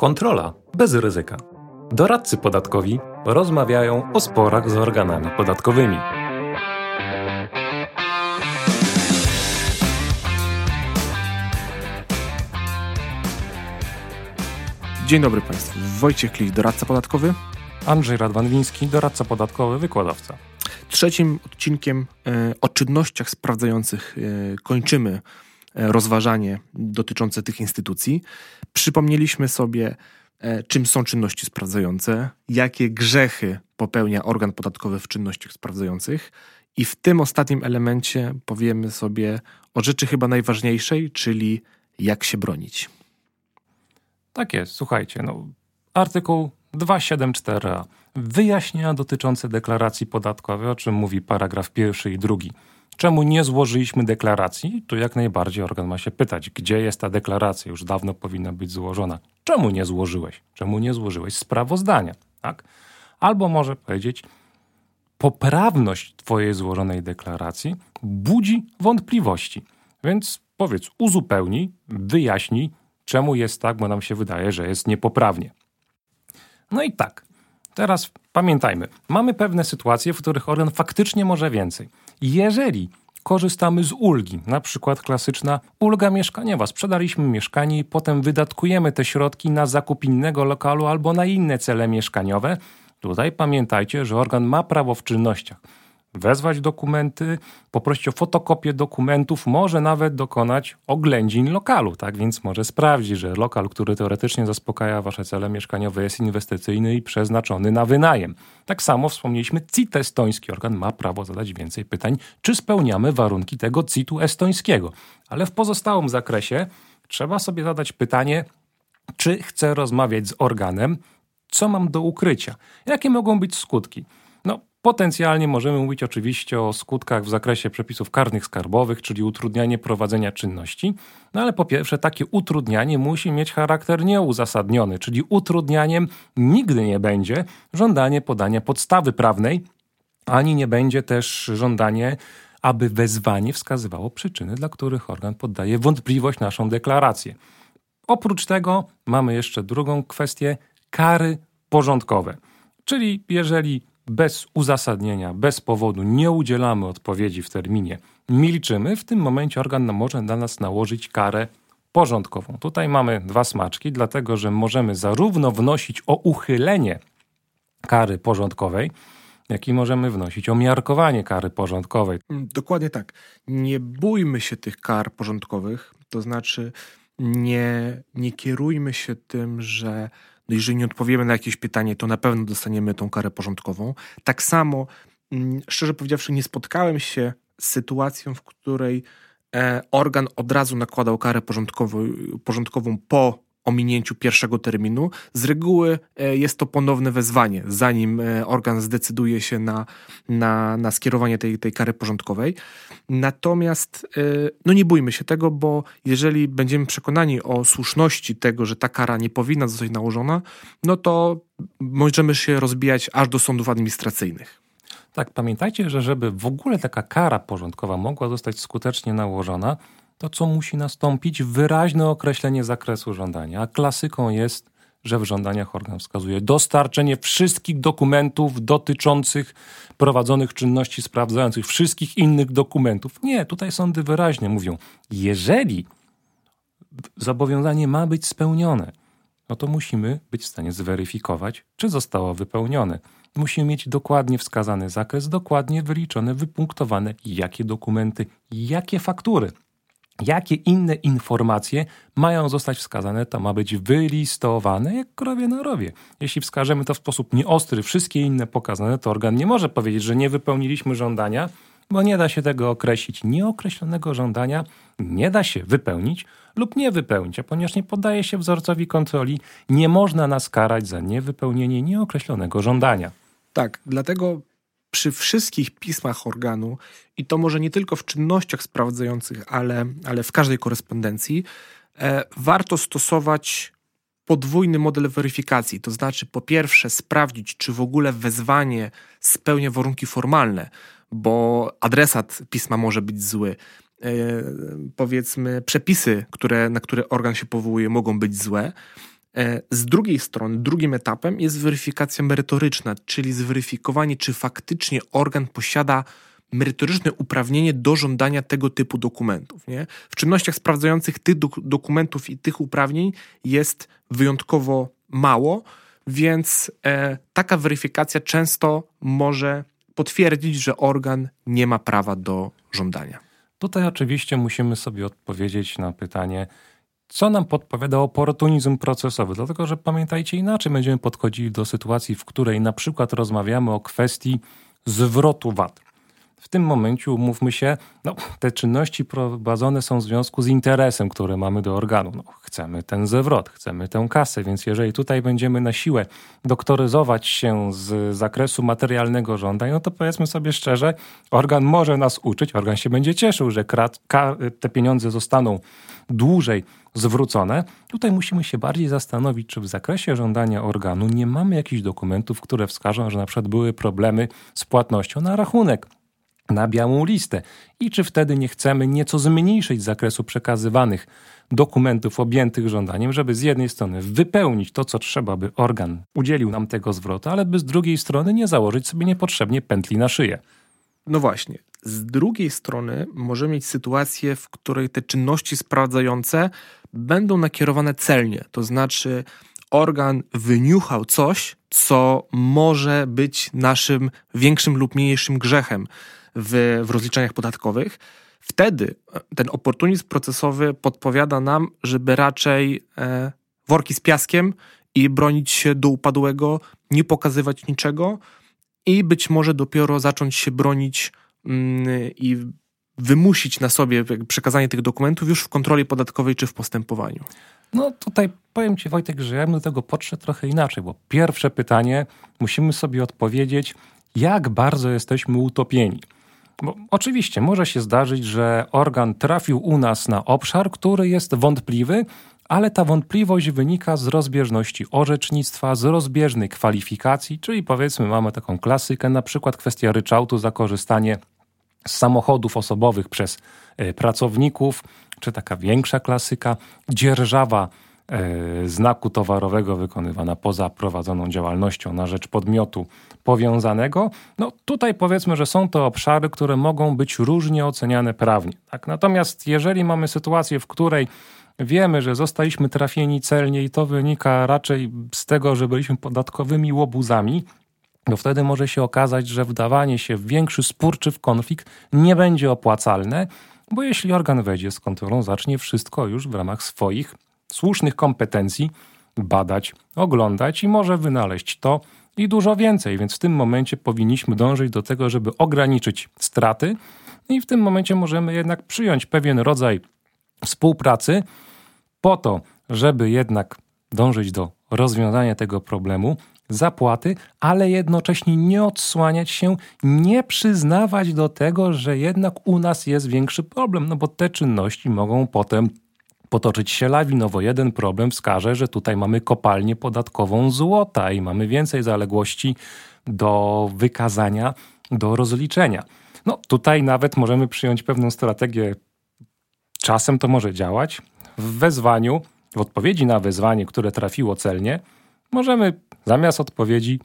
Kontrola bez ryzyka. Doradcy podatkowi rozmawiają o sporach z organami podatkowymi. Dzień dobry Państwu. Wojciech Kliś, doradca podatkowy. Andrzej Radwan-Wiński, doradca podatkowy, wykładowca. Trzecim odcinkiem o czynnościach sprawdzających kończymy rozważanie dotyczące tych instytucji. Przypomnieliśmy sobie, czym są czynności sprawdzające, jakie grzechy popełnia organ podatkowy w czynnościach sprawdzających i w tym ostatnim elemencie powiemy sobie o rzeczy chyba najważniejszej, czyli jak się bronić. Tak jest, słuchajcie, artykuł 274a. Wyjaśnienia dotyczące deklaracji podatkowej, o czym mówi paragraf 1 i 2. Czemu nie złożyliśmy deklaracji? Tu jak najbardziej organ ma się pytać, gdzie jest ta deklaracja? Już dawno powinna być złożona. Czemu nie złożyłeś? Czemu nie złożyłeś sprawozdania? Tak? Albo może powiedzieć, poprawność twojej złożonej deklaracji budzi wątpliwości. Więc powiedz, uzupełnij, wyjaśnij, czemu jest tak, bo nam się wydaje, że jest niepoprawnie. No i tak, teraz pamiętajmy, mamy pewne sytuacje, w których organ faktycznie może więcej. Jeżeli korzystamy z ulgi, na przykład klasyczna ulga mieszkaniowa, sprzedaliśmy mieszkanie i potem wydatkujemy te środki na zakup innego lokalu albo na inne cele mieszkaniowe, tutaj pamiętajcie, że organ ma prawo w czynnościach wezwać dokumenty, poprosić o fotokopię dokumentów, może nawet dokonać oględzin lokalu, tak? Więc może sprawdzić, że lokal, który teoretycznie zaspokaja wasze cele mieszkaniowe, jest inwestycyjny i przeznaczony na wynajem. Tak samo wspomnieliśmy, CIT estoński. Organ ma prawo zadać więcej pytań, czy spełniamy warunki tego CIT-u estońskiego. Ale w pozostałym zakresie trzeba sobie zadać pytanie, czy chcę rozmawiać z organem, co mam do ukrycia, jakie mogą być skutki. Potencjalnie możemy mówić oczywiście o skutkach w zakresie przepisów karnych skarbowych, czyli utrudnianie prowadzenia czynności, ale po pierwsze takie utrudnianie musi mieć charakter nieuzasadniony, czyli utrudnianiem nigdy nie będzie żądanie podania podstawy prawnej, ani nie będzie też żądanie, aby wezwanie wskazywało przyczyny, dla których organ poddaje wątpliwość naszą deklarację. Oprócz tego mamy jeszcze drugą kwestię, kary porządkowe, czyli jeżeli bez uzasadnienia, bez powodu nie udzielamy odpowiedzi w terminie, milczymy, w tym momencie organ może na nas nałożyć karę porządkową. Tutaj mamy dwa smaczki, dlatego że możemy zarówno wnosić o uchylenie kary porządkowej, jak i możemy wnosić o miarkowanie kary porządkowej. Dokładnie tak. Nie bójmy się tych kar porządkowych, to znaczy nie kierujmy się tym, że jeżeli nie odpowiemy na jakieś pytanie, to na pewno dostaniemy tą karę porządkową. Tak samo, szczerze powiedziawszy, nie spotkałem się z sytuacją, w której organ od razu nakładał karę porządkową po ominięciu pierwszego terminu. Z reguły jest to ponowne wezwanie, zanim organ zdecyduje się na skierowanie tej kary porządkowej. Natomiast nie bójmy się tego, bo jeżeli będziemy przekonani o słuszności tego, że ta kara nie powinna zostać nałożona, no to możemy się rozbijać aż do sądów administracyjnych. Tak, pamiętajcie, że żeby w ogóle taka kara porządkowa mogła zostać skutecznie nałożona, to co musi nastąpić? Wyraźne określenie zakresu żądania. A klasyką jest, że w żądaniach organ wskazuje dostarczenie wszystkich dokumentów dotyczących prowadzonych czynności sprawdzających, wszystkich innych dokumentów. Nie, tutaj sądy wyraźnie mówią, jeżeli zobowiązanie ma być spełnione, no to musimy być w stanie zweryfikować, czy zostało wypełnione. Musimy mieć dokładnie wskazany zakres, dokładnie wyliczone, wypunktowane, jakie dokumenty, jakie faktury, jakie inne informacje mają zostać wskazane, to ma być wylistowane jak krowie na rowie. Jeśli wskażemy to w sposób nieostry, wszystkie inne pokazane, to organ nie może powiedzieć, że nie wypełniliśmy żądania, bo nie da się tego określić. Nieokreślonego żądania nie da się wypełnić lub nie wypełnić, a ponieważ nie poddaje się wzorcowi kontroli, nie można nas karać za niewypełnienie nieokreślonego żądania. Tak, dlatego przy wszystkich pismach organu, i to może nie tylko w czynnościach sprawdzających, ale w każdej korespondencji, warto stosować podwójny model weryfikacji. To znaczy, po pierwsze sprawdzić, czy w ogóle wezwanie spełnia warunki formalne, bo adresat pisma może być zły. Powiedzmy, przepisy, na które organ się powołuje, mogą być złe. Z drugiej strony, drugim etapem jest weryfikacja merytoryczna, czyli zweryfikowanie, czy faktycznie organ posiada merytoryczne uprawnienie do żądania tego typu dokumentów. Nie? W czynnościach sprawdzających tych dokumentów i tych uprawnień jest wyjątkowo mało, więc taka weryfikacja często może potwierdzić, że organ nie ma prawa do żądania. Tutaj oczywiście musimy sobie odpowiedzieć na pytanie, co nam podpowiada oportunizm procesowy, dlatego że pamiętajcie, inaczej będziemy podchodzili do sytuacji, w której na przykład rozmawiamy o kwestii zwrotu VAT. W tym momencie, umówmy się, te czynności prowadzone są w związku z interesem, który mamy do organu. Chcemy ten zwrot, chcemy tę kasę, więc jeżeli tutaj będziemy na siłę doktoryzować się z zakresu materialnego żądań, to powiedzmy sobie szczerze, organ może nas uczyć, organ się będzie cieszył, że te pieniądze zostaną dłużej zwrócone. Tutaj musimy się bardziej zastanowić, czy w zakresie żądania organu nie mamy jakichś dokumentów, które wskażą, że na przykład były problemy z płatnością na rachunek, na białą listę i czy wtedy nie chcemy nieco zmniejszyć zakresu przekazywanych dokumentów objętych żądaniem, żeby z jednej strony wypełnić to, co trzeba, by organ udzielił nam tego zwrotu, ale by z drugiej strony nie założyć sobie niepotrzebnie pętli na szyję. No właśnie. Z drugiej strony możemy mieć sytuację, w której te czynności sprawdzające będą nakierowane celnie, to znaczy organ wyniuchał coś, co może być naszym większym lub mniejszym grzechem w rozliczeniach podatkowych. Wtedy ten oportunizm procesowy podpowiada nam, żeby raczej worki z piaskiem i bronić się do upadłego, nie pokazywać niczego i być może dopiero zacząć się bronić i wymusić na sobie przekazanie tych dokumentów już w kontroli podatkowej czy w postępowaniu. Tutaj powiem Ci, Wojtek, że ja bym do tego podszedł trochę inaczej, bo pierwsze pytanie musimy sobie odpowiedzieć, jak bardzo jesteśmy utopieni. Bo oczywiście może się zdarzyć, że organ trafił u nas na obszar, który jest wątpliwy, ale ta wątpliwość wynika z rozbieżności orzecznictwa, z rozbieżnej kwalifikacji, czyli powiedzmy mamy taką klasykę, na przykład kwestia ryczałtu za korzystanie z samochodów osobowych przez pracowników, czy taka większa klasyka, dzierżawa znaku towarowego wykonywana poza prowadzoną działalnością na rzecz podmiotu powiązanego. Tutaj powiedzmy, że są to obszary, które mogą być różnie oceniane prawnie. Tak? Natomiast jeżeli mamy sytuację, w której wiemy, że zostaliśmy trafieni celnie i to wynika raczej z tego, że byliśmy podatkowymi łobuzami, wtedy może się okazać, że wdawanie się w większy spór czy w konflikt nie będzie opłacalne, bo jeśli organ wejdzie z kontrolą, zacznie wszystko już w ramach swoich słusznych kompetencji badać, oglądać i może wynaleźć to i dużo więcej. Więc w tym momencie powinniśmy dążyć do tego, żeby ograniczyć straty i w tym momencie możemy jednak przyjąć pewien rodzaj współpracy po to, żeby jednak dążyć do rozwiązania tego problemu, zapłaty, ale jednocześnie nie odsłaniać się, nie przyznawać do tego, że jednak u nas jest większy problem, bo te czynności mogą potem potoczyć się lawinowo. Jeden problem wskaże, że tutaj mamy kopalnię podatkową złota i mamy więcej zaległości do wykazania, do rozliczenia. Tutaj nawet możemy przyjąć pewną strategię. Czasem to może działać. W odpowiedzi na wezwanie, które trafiło celnie, możemy zamiast odpowiedzi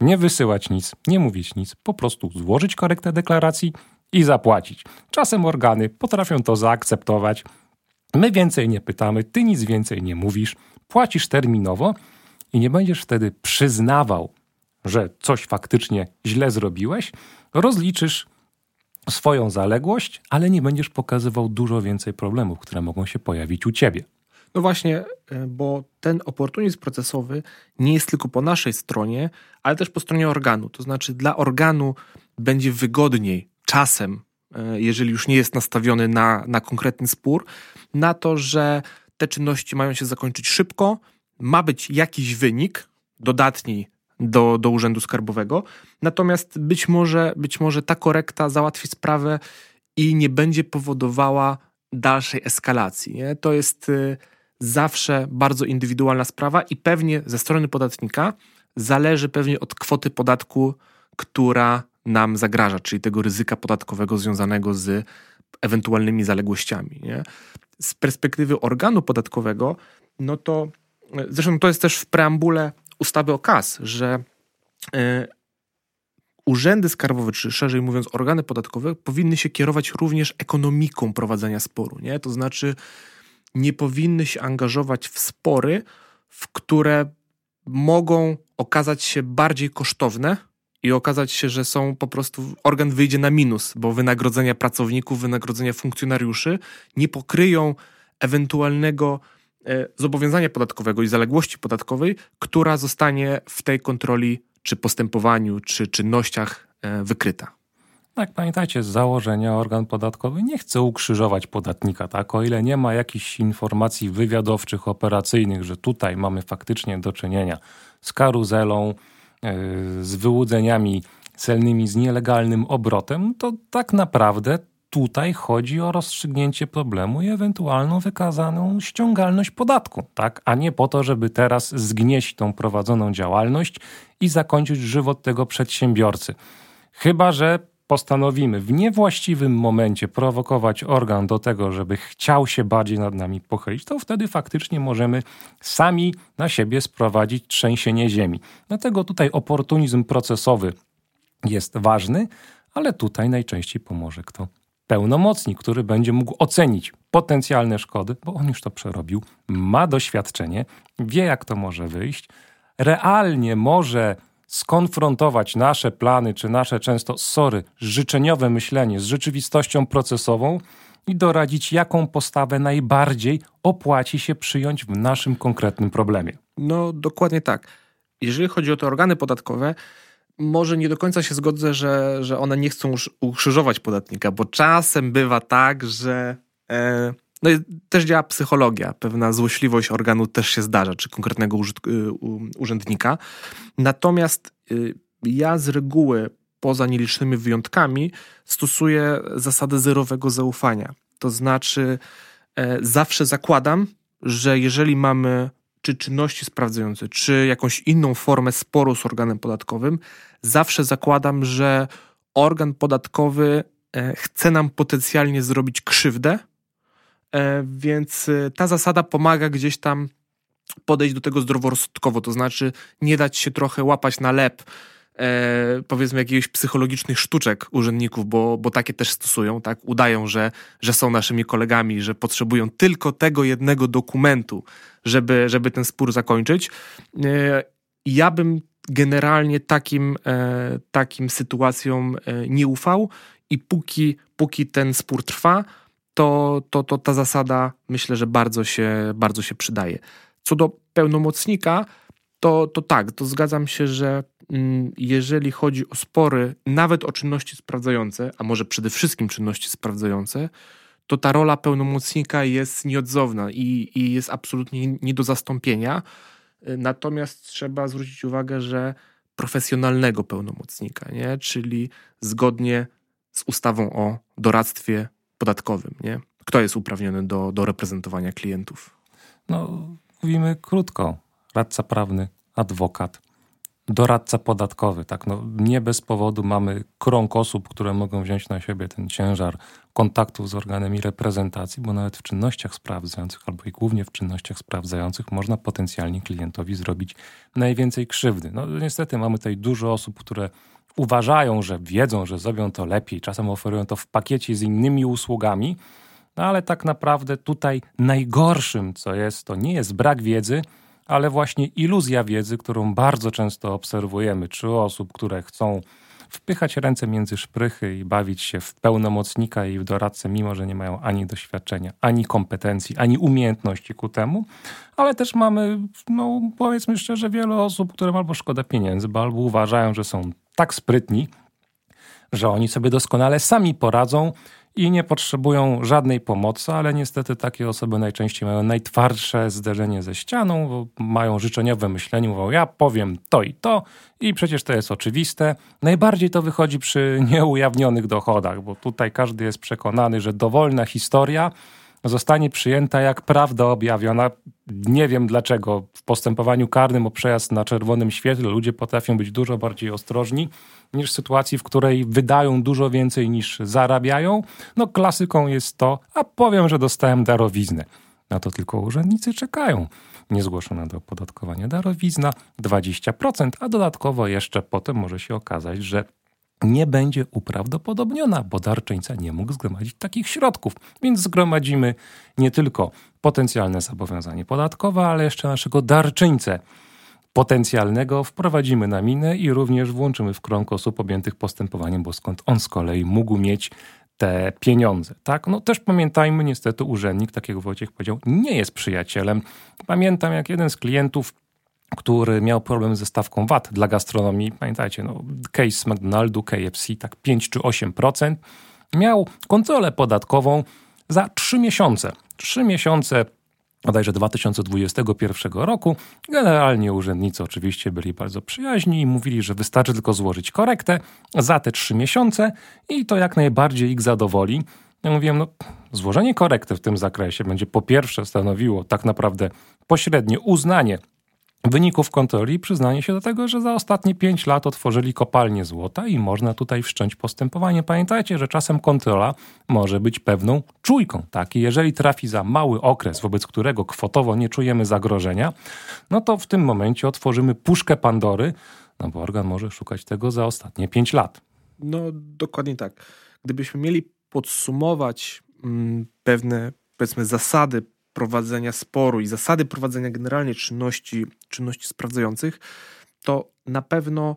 nie wysyłać nic, nie mówić nic, po prostu złożyć korektę deklaracji i zapłacić. Czasem organy potrafią to zaakceptować. My więcej nie pytamy, ty nic więcej nie mówisz, płacisz terminowo i nie będziesz wtedy przyznawał, że coś faktycznie źle zrobiłeś. Rozliczysz swoją zaległość, ale nie będziesz pokazywał dużo więcej problemów, które mogą się pojawić u ciebie. No właśnie, bo ten oportunizm procesowy nie jest tylko po naszej stronie, ale też po stronie organu. To znaczy dla organu będzie wygodniej czasem, jeżeli już nie jest nastawiony na konkretny spór, na to, że te czynności mają się zakończyć szybko, ma być jakiś wynik dodatni do Urzędu Skarbowego, natomiast być może ta korekta załatwi sprawę i nie będzie powodowała dalszej eskalacji. Nie? To jest zawsze bardzo indywidualna sprawa i pewnie ze strony podatnika zależy pewnie od kwoty podatku, która nam zagraża, czyli tego ryzyka podatkowego związanego z ewentualnymi zaległościami. Nie? Z perspektywy organu podatkowego, to Zresztą to jest też w preambule ustawy o KAS, że urzędy skarbowe, czy szerzej mówiąc organy podatkowe, powinny się kierować również ekonomiką prowadzenia sporu, nie? To znaczy nie powinny się angażować w spory, w które mogą okazać się bardziej kosztowne i okazać się, że są po prostu, organ wyjdzie na minus, bo wynagrodzenia pracowników, wynagrodzenia funkcjonariuszy nie pokryją ewentualnego zobowiązania podatkowego i zaległości podatkowej, która zostanie w tej kontroli czy postępowaniu, czy czynnościach wykryta. Tak, pamiętajcie, z założenia organ podatkowy nie chce ukrzyżować podatnika, tak? O ile nie ma jakichś informacji wywiadowczych, operacyjnych, że tutaj mamy faktycznie do czynienia z karuzelą, z wyłudzeniami celnymi, z nielegalnym obrotem, to tak naprawdę tutaj chodzi o rozstrzygnięcie problemu i ewentualną wykazaną ściągalność podatku, tak? A nie po to, żeby teraz zgnieść tą prowadzoną działalność i zakończyć żywot tego przedsiębiorcy. Chyba że postanowimy w niewłaściwym momencie prowokować organ do tego, żeby chciał się bardziej nad nami pochylić, to wtedy faktycznie możemy sami na siebie sprowadzić trzęsienie ziemi. Dlatego tutaj oportunizm procesowy jest ważny, ale tutaj najczęściej pomoże kto? Pełnomocnik, który będzie mógł ocenić potencjalne szkody, bo on już to przerobił, ma doświadczenie, wie jak to może wyjść, realnie może skonfrontować nasze plany czy nasze często życzeniowe myślenie z rzeczywistością procesową i doradzić, jaką postawę najbardziej opłaci się przyjąć w naszym konkretnym problemie. No dokładnie tak. Jeżeli chodzi o te organy podatkowe, może nie do końca się zgodzę, że one nie chcą już ukrzyżować podatnika, bo czasem bywa tak, że no też działa psychologia, pewna złośliwość organu też się zdarza, czy konkretnego urzędnika. Natomiast ja z reguły, poza nielicznymi wyjątkami, stosuję zasadę zerowego zaufania. To znaczy zawsze zakładam, że jeżeli mamy czy czynności sprawdzające, czy jakąś inną formę sporu z organem podatkowym, zawsze zakładam, że organ podatkowy chce nam potencjalnie zrobić krzywdę, więc ta zasada pomaga gdzieś tam podejść do tego zdroworozsądkowo, to znaczy nie dać się trochę łapać na lep, powiedzmy jakichś psychologicznych sztuczek urzędników, bo takie też stosują, tak? Udają, że są naszymi kolegami, że potrzebują tylko tego jednego dokumentu, żeby ten spór zakończyć. Ja bym generalnie takim sytuacjom nie ufał i póki ten spór trwa, to ta zasada myślę, że bardzo się przydaje. Co do pełnomocnika, to tak, to zgadzam się, że jeżeli chodzi o spory, nawet o czynności sprawdzające, a może przede wszystkim czynności sprawdzające, to ta rola pełnomocnika jest nieodzowna i jest absolutnie nie do zastąpienia. Natomiast trzeba zwrócić uwagę, że profesjonalnego pełnomocnika, nie? Czyli zgodnie z ustawą o doradztwie podatkowym, nie? Kto jest uprawniony do reprezentowania klientów? No, mówimy krótko. Radca prawny, adwokat, doradca podatkowy. Tak? No, nie bez powodu mamy krąg osób, które mogą wziąć na siebie ten ciężar kontaktów z organami reprezentacji, bo nawet w czynnościach sprawdzających, albo i głównie w czynnościach sprawdzających, można potencjalnie klientowi zrobić najwięcej krzywdy. No, niestety mamy tutaj dużo osób, które uważają, że wiedzą, że zrobią to lepiej. Czasem oferują to w pakiecie z innymi usługami, no, ale tak naprawdę tutaj najgorszym, co jest, to nie jest brak wiedzy, ale właśnie iluzja wiedzy, którą bardzo często obserwujemy, czy osób, które chcą wpychać ręce między szprychy i bawić się w pełnomocnika i w doradcę, mimo że nie mają ani doświadczenia, ani kompetencji, ani umiejętności ku temu, ale też mamy, no powiedzmy szczerze, wiele osób, którym albo szkoda pieniędzy, albo uważają, że są tak sprytni, że oni sobie doskonale sami poradzą i nie potrzebują żadnej pomocy, ale niestety takie osoby najczęściej mają najtwardsze zderzenie ze ścianą, bo mają życzeniowe myślenie, mówią, ja powiem to i to i przecież to jest oczywiste. Najbardziej to wychodzi przy nieujawnionych dochodach, bo tutaj każdy jest przekonany, że dowolna historia zostanie przyjęta jak prawda objawiona. Nie wiem dlaczego w postępowaniu karnym o przejazd na czerwonym świetle ludzie potrafią być dużo bardziej ostrożni niż w sytuacji, w której wydają dużo więcej niż zarabiają. No klasyką jest to, a powiem, że dostałem darowiznę. Na to tylko urzędnicy czekają. niezgłoszona do opodatkowania darowizna 20%, a dodatkowo jeszcze potem może się okazać, że nie będzie uprawdopodobniona, bo darczyńca nie mógł zgromadzić takich środków. Więc zgromadzimy nie tylko potencjalne zobowiązanie podatkowe, ale jeszcze naszego darczyńcę potencjalnego wprowadzimy na minę i również włączymy w krąg osób objętych postępowaniem, bo skąd on z kolei mógł mieć te pieniądze, tak? No też pamiętajmy, niestety urzędnik, tak jak Wojciech powiedział, nie jest przyjacielem. Pamiętam, jak jeden z klientów, który miał problem ze stawką VAT dla gastronomii, pamiętajcie, no case z McDonald'u, KFC, tak 5 czy 8%, miał kontrolę podatkową za 3 miesiące. 3 miesiące bodajże 2021 roku. Generalnie urzędnicy oczywiście byli bardzo przyjaźni i mówili, że wystarczy tylko złożyć korektę za te 3 miesiące i to jak najbardziej ich zadowoli. Ja mówiłem, no złożenie korekty w tym zakresie będzie po pierwsze stanowiło tak naprawdę pośrednie uznanie wyników kontroli i przyznanie się do tego, że za ostatnie 5 lat otworzyli kopalnię złota i można tutaj wszcząć postępowanie. Pamiętajcie, że czasem kontrola może być pewną czujką, tak? I jeżeli trafi za mały okres, wobec którego kwotowo nie czujemy zagrożenia, no to w tym momencie otworzymy puszkę Pandory, no bo organ może szukać tego za ostatnie 5 lat. No dokładnie tak. Gdybyśmy mieli podsumować pewne, powiedzmy, zasady prowadzenia sporu i zasady prowadzenia generalnie czynności sprawdzających, to na pewno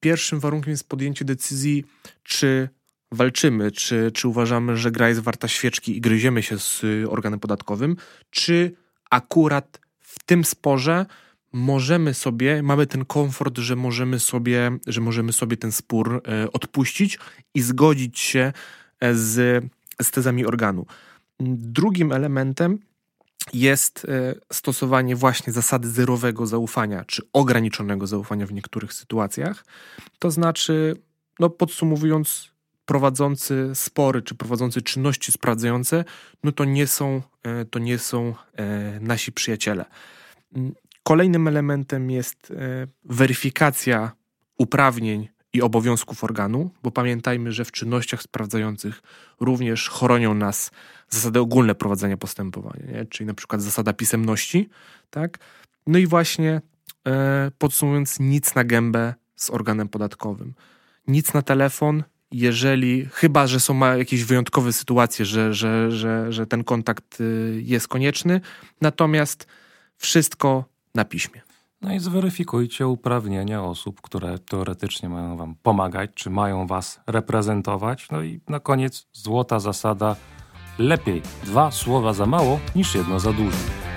pierwszym warunkiem jest podjęcie decyzji, czy walczymy, czy uważamy, że gra jest warta świeczki i gryziemy się z organem podatkowym, czy akurat w tym sporze możemy sobie, mamy ten komfort, że możemy sobie ten spór odpuścić i zgodzić się z tezami organu. Drugim elementem jest stosowanie właśnie zasady zerowego zaufania, czy ograniczonego zaufania w niektórych sytuacjach. To znaczy, no podsumowując, prowadzący spory, czy prowadzący czynności sprawdzające, no to nie są nasi przyjaciele. Kolejnym elementem jest weryfikacja uprawnień i obowiązków organu, bo pamiętajmy, że w czynnościach sprawdzających również chronią nas zasady ogólne prowadzenia postępowania, nie? Czyli na przykład zasada pisemności, tak? No i właśnie podsumowując, nic na gębę z organem podatkowym. Nic na telefon, jeżeli, chyba że są jakieś wyjątkowe sytuacje, że ten kontakt jest konieczny, natomiast wszystko na piśmie. No i zweryfikujcie uprawnienia osób, które teoretycznie mają wam pomagać, czy mają was reprezentować. No i na koniec złota zasada: lepiej 2 słowa za mało niż 1 za dużo.